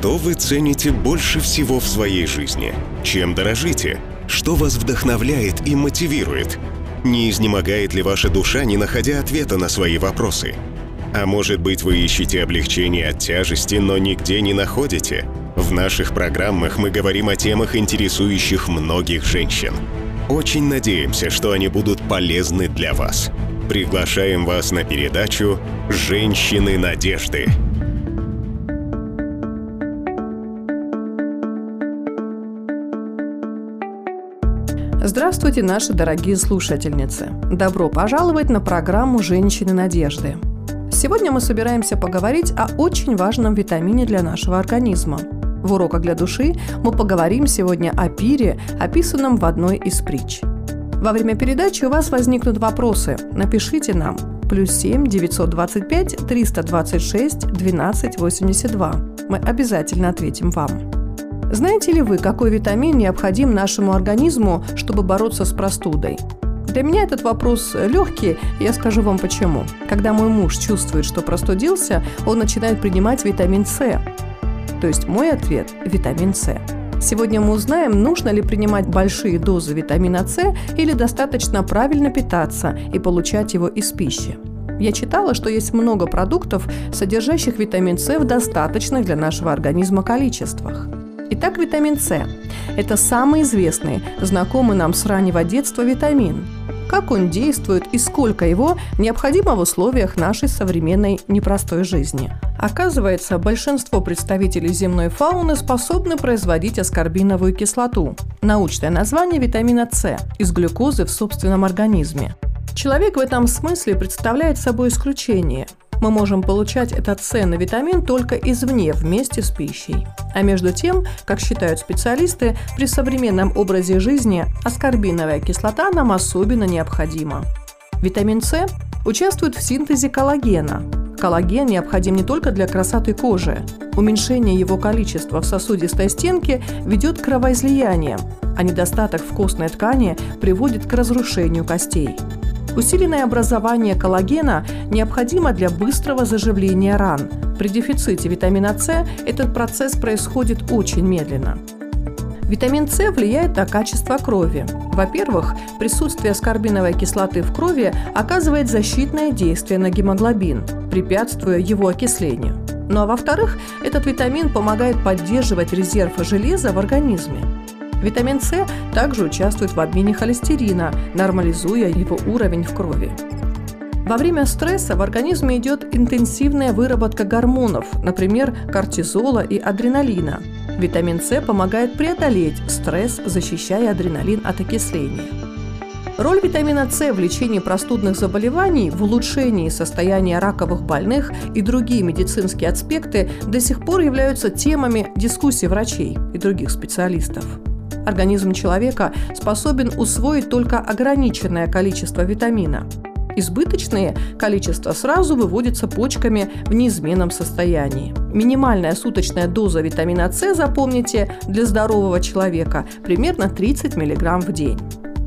Что вы цените больше всего в своей жизни? Чем дорожите? Что вас вдохновляет и мотивирует? Не изнемогает ли ваша душа, не находя ответа на свои вопросы? А может быть, вы ищете облегчение от тяжести, но нигде не находите? В наших программах мы говорим о темах, интересующих многих женщин. Очень надеемся, что они будут полезны для вас. Приглашаем вас на передачу «Женщины надежды». Здравствуйте, наши дорогие слушательницы! Добро пожаловать на программу «Женщины надежды». Сегодня мы собираемся поговорить о очень важном витамине для нашего организма. В уроках для души мы поговорим сегодня о пире, описанном в одной из притч. Во время передачи у вас возникнут вопросы. Напишите нам +7 925 326 12 82. Мы обязательно ответим вам. Знаете ли вы, какой витамин необходим нашему организму, чтобы бороться с простудой? Для меня этот вопрос легкий, и я скажу вам почему. Когда мой муж чувствует, что простудился, он начинает принимать витамин С. То есть мой ответ – витамин С. Сегодня мы узнаем, нужно ли принимать большие дозы витамина С или достаточно правильно питаться и получать его из пищи. Я читала, что есть много продуктов, содержащих витамин С в достаточных для нашего организма количествах. Итак, витамин С – это самый известный, знакомый нам с раннего детства витамин. Как он действует и сколько его необходимо в условиях нашей современной непростой жизни? Оказывается, большинство представителей земной фауны способны производить аскорбиновую кислоту – научное название витамина С – из глюкозы в собственном организме. Человек в этом смысле представляет собой исключение. Мы можем получать этот ценный витамин только извне, вместе с пищей. А между тем, как считают специалисты, при современном образе жизни аскорбиновая кислота нам особенно необходима. Витамин С участвует в синтезе коллагена. Коллаген необходим не только для красоты кожи. Уменьшение его количества в сосудистой стенке ведет к кровоизлияниям, а недостаток в костной ткани приводит к разрушению костей. Усиленное образование коллагена необходимо для быстрого заживления ран. При дефиците витамина С этот процесс происходит очень медленно. Витамин С влияет на качество крови. Во-первых, присутствие аскорбиновой кислоты в крови оказывает защитное действие на гемоглобин, препятствуя его окислению. Ну а во-вторых, этот витамин помогает поддерживать резерв железа в организме. Витамин С также участвует в обмене холестерина, нормализуя его уровень в крови. Во время стресса в организме идет интенсивная выработка гормонов, например, кортизола и адреналина. Витамин С помогает преодолеть стресс, защищая адреналин от окисления. Роль витамина С в лечении простудных заболеваний, в улучшении состояния раковых больных и другие медицинские аспекты до сих пор являются темами дискуссий врачей и других специалистов. Организм человека способен усвоить только ограниченное количество витамина. Избыточные количества сразу выводятся почками в неизменном состоянии. Минимальная суточная доза витамина С, запомните, для здорового человека примерно 30 мг в день.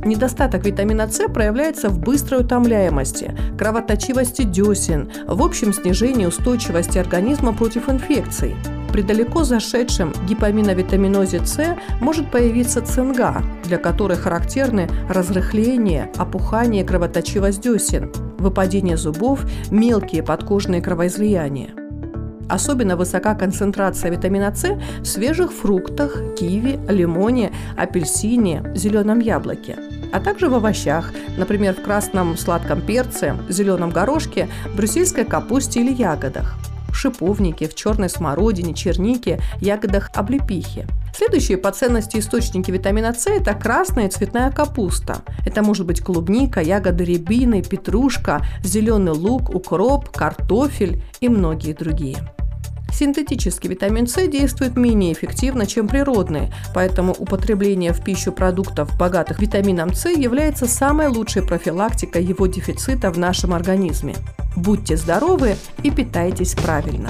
Недостаток витамина С проявляется в быстрой утомляемости, кровоточивости десен, в общем снижении устойчивости организма против инфекций. При далеко зашедшем гипоминовитаминозе С может появиться цинга, для которой характерны разрыхление, опухание, кровоточивость десен, выпадение зубов, мелкие подкожные кровоизлияния. Особенно высока концентрация витамина С в свежих фруктах, киви, лимоне, апельсине, зеленом яблоке, а также в овощах, например, в красном сладком перце, зеленом горошке, брюссельской капусте или ягодах. В шиповнике, в черной смородине, чернике, ягодах облепихи. Следующие по ценности источники витамина С – это красная и цветная капуста. Это может быть клубника, ягоды рябины, петрушка, зеленый лук, укроп, картофель и многие другие. Синтетический витамин С действует менее эффективно, чем природный, поэтому употребление в пищу продуктов, богатых витамином С, является самой лучшей профилактикой его дефицита в нашем организме. Будьте здоровы и питайтесь правильно!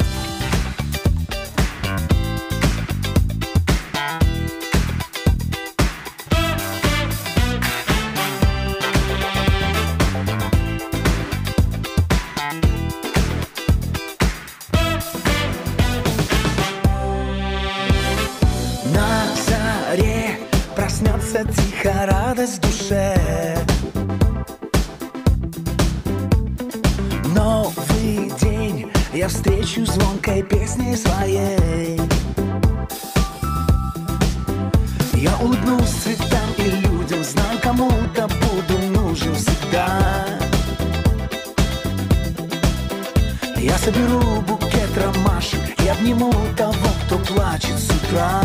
Тихо, тихо, радость в душе. Новый день я встречу звонкой песней своей. Я улыбнусь цветам и людям, знаю, кому-то буду нужен всегда. Я соберу букет ромашек и обниму того, кто плачет с утра.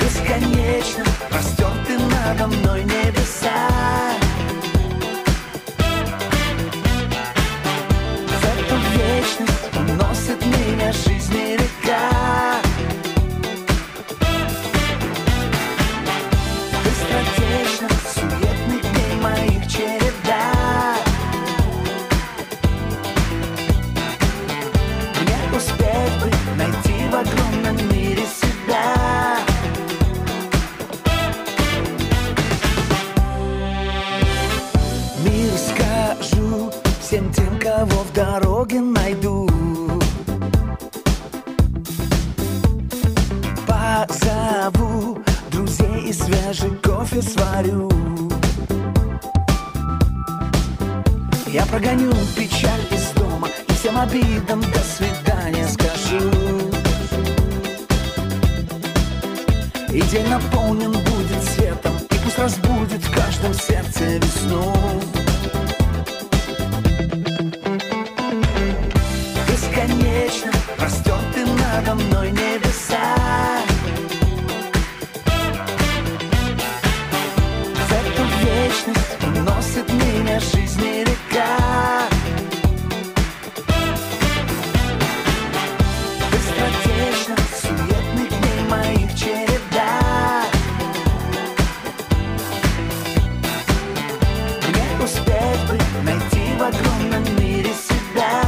Бесконечно растет ты надо мной небеса. В эту вечность уносит меня жизни река. Быстротечно суетных дней моих череда. Мне успеть бы найти в огромном мире себя. Мир скажу всем тем, кого в дороге найду. Позову друзей и свежий кофе сварю. Я прогоню печаль из дома и всем обидам до свидания скажу. И день наполнен будет светом, и пусть разбудит в каждом сердце весну. Бесконечно растет ты надо мной небеса. В эту вечность уносит меня жизни река. Быстротечно суетных дней моих череда. Мне успеть бы найти в огромном мире себя.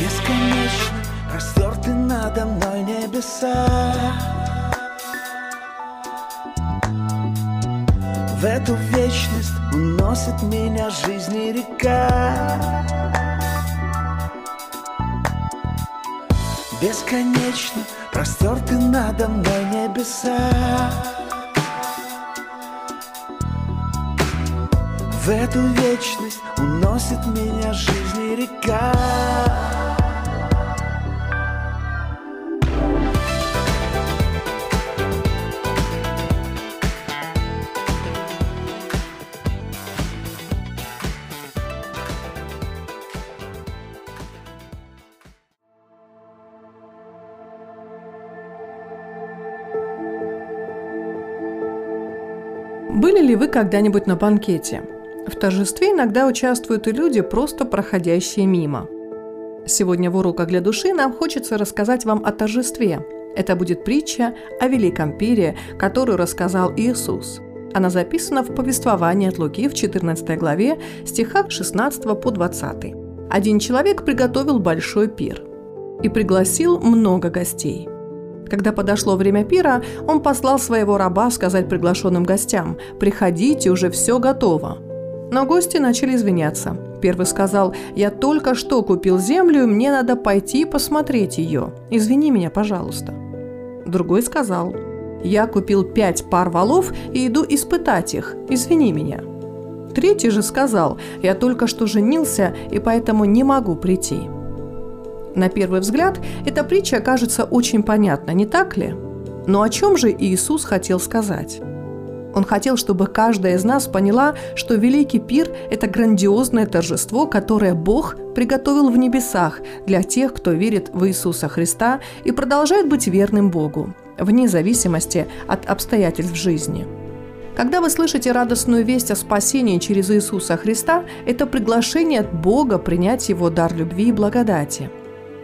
Бесконечно растерты надо мной небеса. В эту вечность уносит меня жизни река. Бесконечно простерты надо мной небеса. В эту вечность уносит меня жизни река. Были ли вы когда-нибудь на банкете? В торжестве иногда участвуют и люди, просто проходящие мимо. Сегодня в уроках для души нам хочется рассказать вам о торжестве. Это будет притча о великом пире, которую рассказал Иисус. Она записана в повествовании от Луки в 14 главе, стихах 16 по 20. Один человек приготовил большой пир и пригласил много гостей. Когда подошло время пира, он послал своего раба сказать приглашенным гостям: «Приходите, уже все готово». Но гости начали извиняться. Первый сказал: «Я только что купил землю, мне надо пойти посмотреть ее. Извини меня, пожалуйста». Другой сказал: «Я купил 5 пар валов и иду испытать их. Извини меня». Третий же сказал: «Я только что женился и поэтому не могу прийти». На первый взгляд, эта притча кажется очень понятна, не так ли? Но о чем же Иисус хотел сказать? Он хотел, чтобы каждая из нас поняла, что великий пир – это грандиозное торжество, которое Бог приготовил в небесах для тех, кто верит в Иисуса Христа и продолжает быть верным Богу, вне зависимости от обстоятельств жизни. Когда вы слышите радостную весть о спасении через Иисуса Христа, это приглашение от Бога принять Его дар любви и благодати.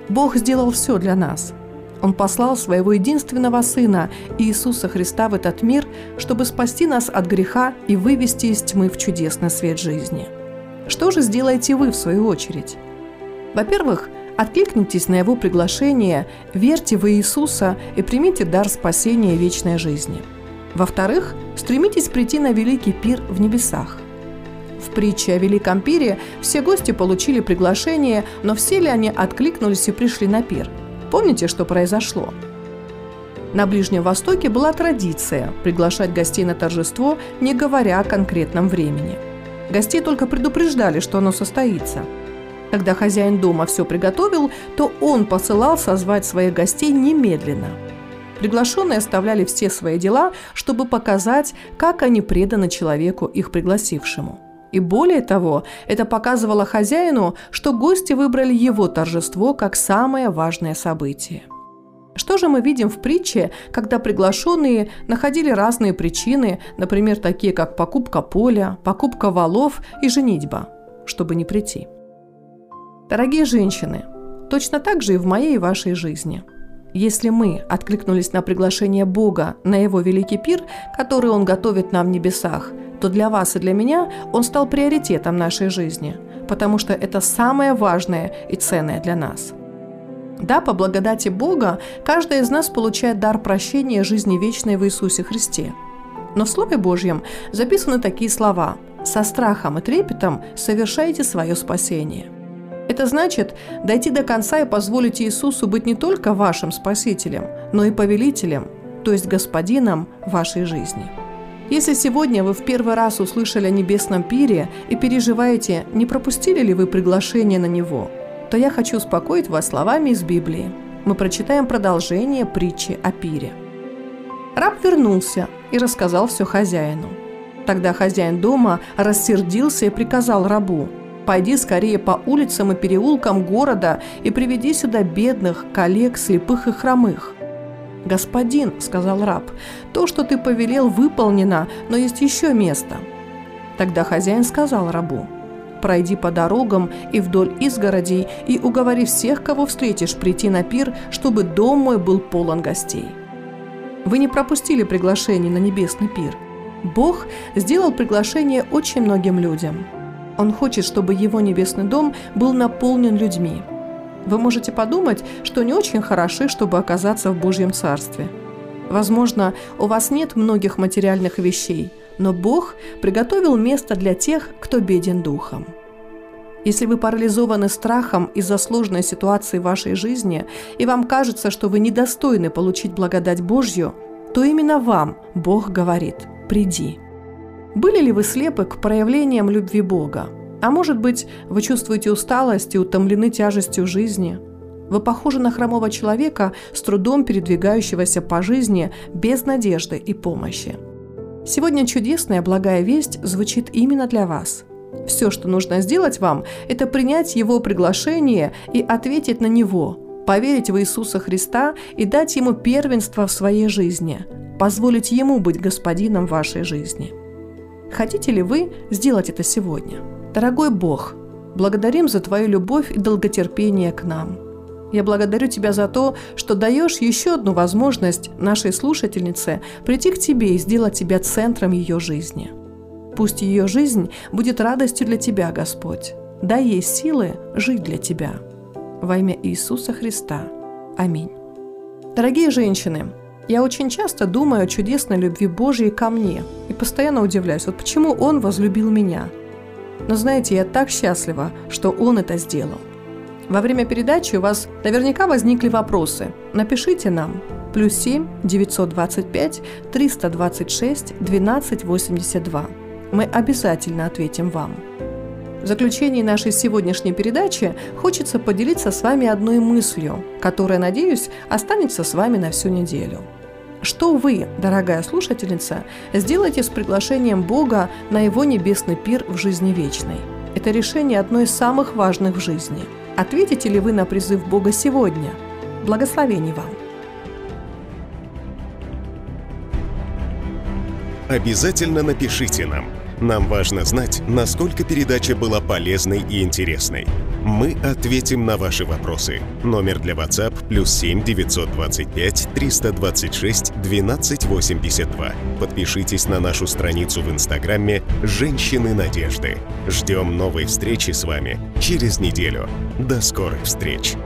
Бог сделал все для нас. Он послал своего единственного Сына, Иисуса Христа, в этот мир, чтобы спасти нас от греха и вывести из тьмы в чудесный свет жизни. Что же сделаете вы в свою очередь? Во-первых, откликнитесь на Его приглашение, верьте в Иисуса и примите дар спасения и вечной жизни. Во-вторых, стремитесь прийти на великий пир в небесах. В притче о великом пире все гости получили приглашение, но все ли они откликнулись и пришли на пир? Помните, что произошло? На Ближнем Востоке была традиция приглашать гостей на торжество, не говоря о конкретном времени. Гостей только предупреждали, что оно состоится. Когда хозяин дома все приготовил, то он посылал созвать своих гостей немедленно. Приглашенные оставляли все свои дела, чтобы показать, как они преданы человеку, их пригласившему. И более того, это показывало хозяину, что гости выбрали его торжество как самое важное событие. Что же мы видим в притче, когда приглашенные находили разные причины, например, такие как покупка поля, покупка валов и женитьба, чтобы не прийти? Дорогие женщины, точно так же и в моей и вашей жизни. Если мы откликнулись на приглашение Бога на Его великий пир, который Он готовит нам в небесах, то для вас и для меня Он стал приоритетом нашей жизни, потому что это самое важное и ценное для нас. Да, по благодати Бога каждая из нас получает дар прощения жизни вечной в Иисусе Христе. Но в Слове Божьем записаны такие слова: «Со страхом и трепетом совершайте свое спасение». Это значит дойти до конца и позволить Иисусу быть не только вашим спасителем, но и повелителем, то есть господином вашей жизни. Если сегодня вы в первый раз услышали о небесном пире и переживаете, не пропустили ли вы приглашение на него, то я хочу успокоить вас словами из Библии. Мы прочитаем продолжение притчи о пире. Раб вернулся и рассказал все хозяину. Тогда хозяин дома рассердился и приказал рабу: «Пойди скорее по улицам и переулкам города и приведи сюда бедных, коллег, слепых и хромых». «Господин, – сказал раб, – то, что ты повелел, выполнено, но есть еще место». Тогда хозяин сказал рабу: «Пройди по дорогам и вдоль изгородей и уговори всех, кого встретишь, прийти на пир, чтобы дом мой был полон гостей». Вы не пропустили приглашение на небесный пир. Бог сделал приглашение очень многим людям. Он хочет, чтобы его небесный дом был наполнен людьми. Вы можете подумать, что не очень хороши, чтобы оказаться в Божьем Царстве. Возможно, у вас нет многих материальных вещей, но Бог приготовил место для тех, кто беден духом. Если вы парализованы страхом из-за сложной ситуации в вашей жизни, и вам кажется, что вы недостойны получить благодать Божью, то именно вам Бог говорит: «Приди». Были ли вы слепы к проявлениям любви Бога? А может быть, вы чувствуете усталость и утомлены тяжестью жизни? Вы похожи на хромого человека, с трудом передвигающегося по жизни, без надежды и помощи. Сегодня чудесная благая весть звучит именно для вас. Все, что нужно сделать вам, это принять Его приглашение и ответить на него, поверить в Иисуса Христа и дать Ему первенство в своей жизни, позволить Ему быть господином вашей жизни. Хотите ли вы сделать это сегодня? Дорогой Бог, благодарим за Твою любовь и долготерпение к нам. Я благодарю Тебя за то, что даешь еще одну возможность нашей слушательнице прийти к Тебе и сделать Тебя центром ее жизни. Пусть ее жизнь будет радостью для Тебя, Господь. Дай ей силы жить для Тебя. Во имя Иисуса Христа. Аминь. Дорогие женщины, я очень часто думаю о чудесной любви Божьей ко мне и постоянно удивляюсь, вот почему Он возлюбил меня. Но знаете, я так счастлива, что Он это сделал. Во время передачи у вас наверняка возникли вопросы. Напишите нам +7 925 326 1282. Мы обязательно ответим вам. В заключении нашей сегодняшней передачи хочется поделиться с вами одной мыслью, которая, надеюсь, останется с вами на всю неделю. Что вы, дорогая слушательница, сделаете с приглашением Бога на Его небесный пир в жизни вечной? Это решение одно из самых важных в жизни. Ответите ли вы на призыв Бога сегодня? Благословений вам! Обязательно напишите нам. Нам важно знать, насколько передача была полезной и интересной. Мы ответим на ваши вопросы. Номер для WhatsApp +7 925 326 1282. Подпишитесь на нашу страницу в Инстаграме «Женщины Надежды». Ждем новой встречи с вами через неделю. До скорых встреч!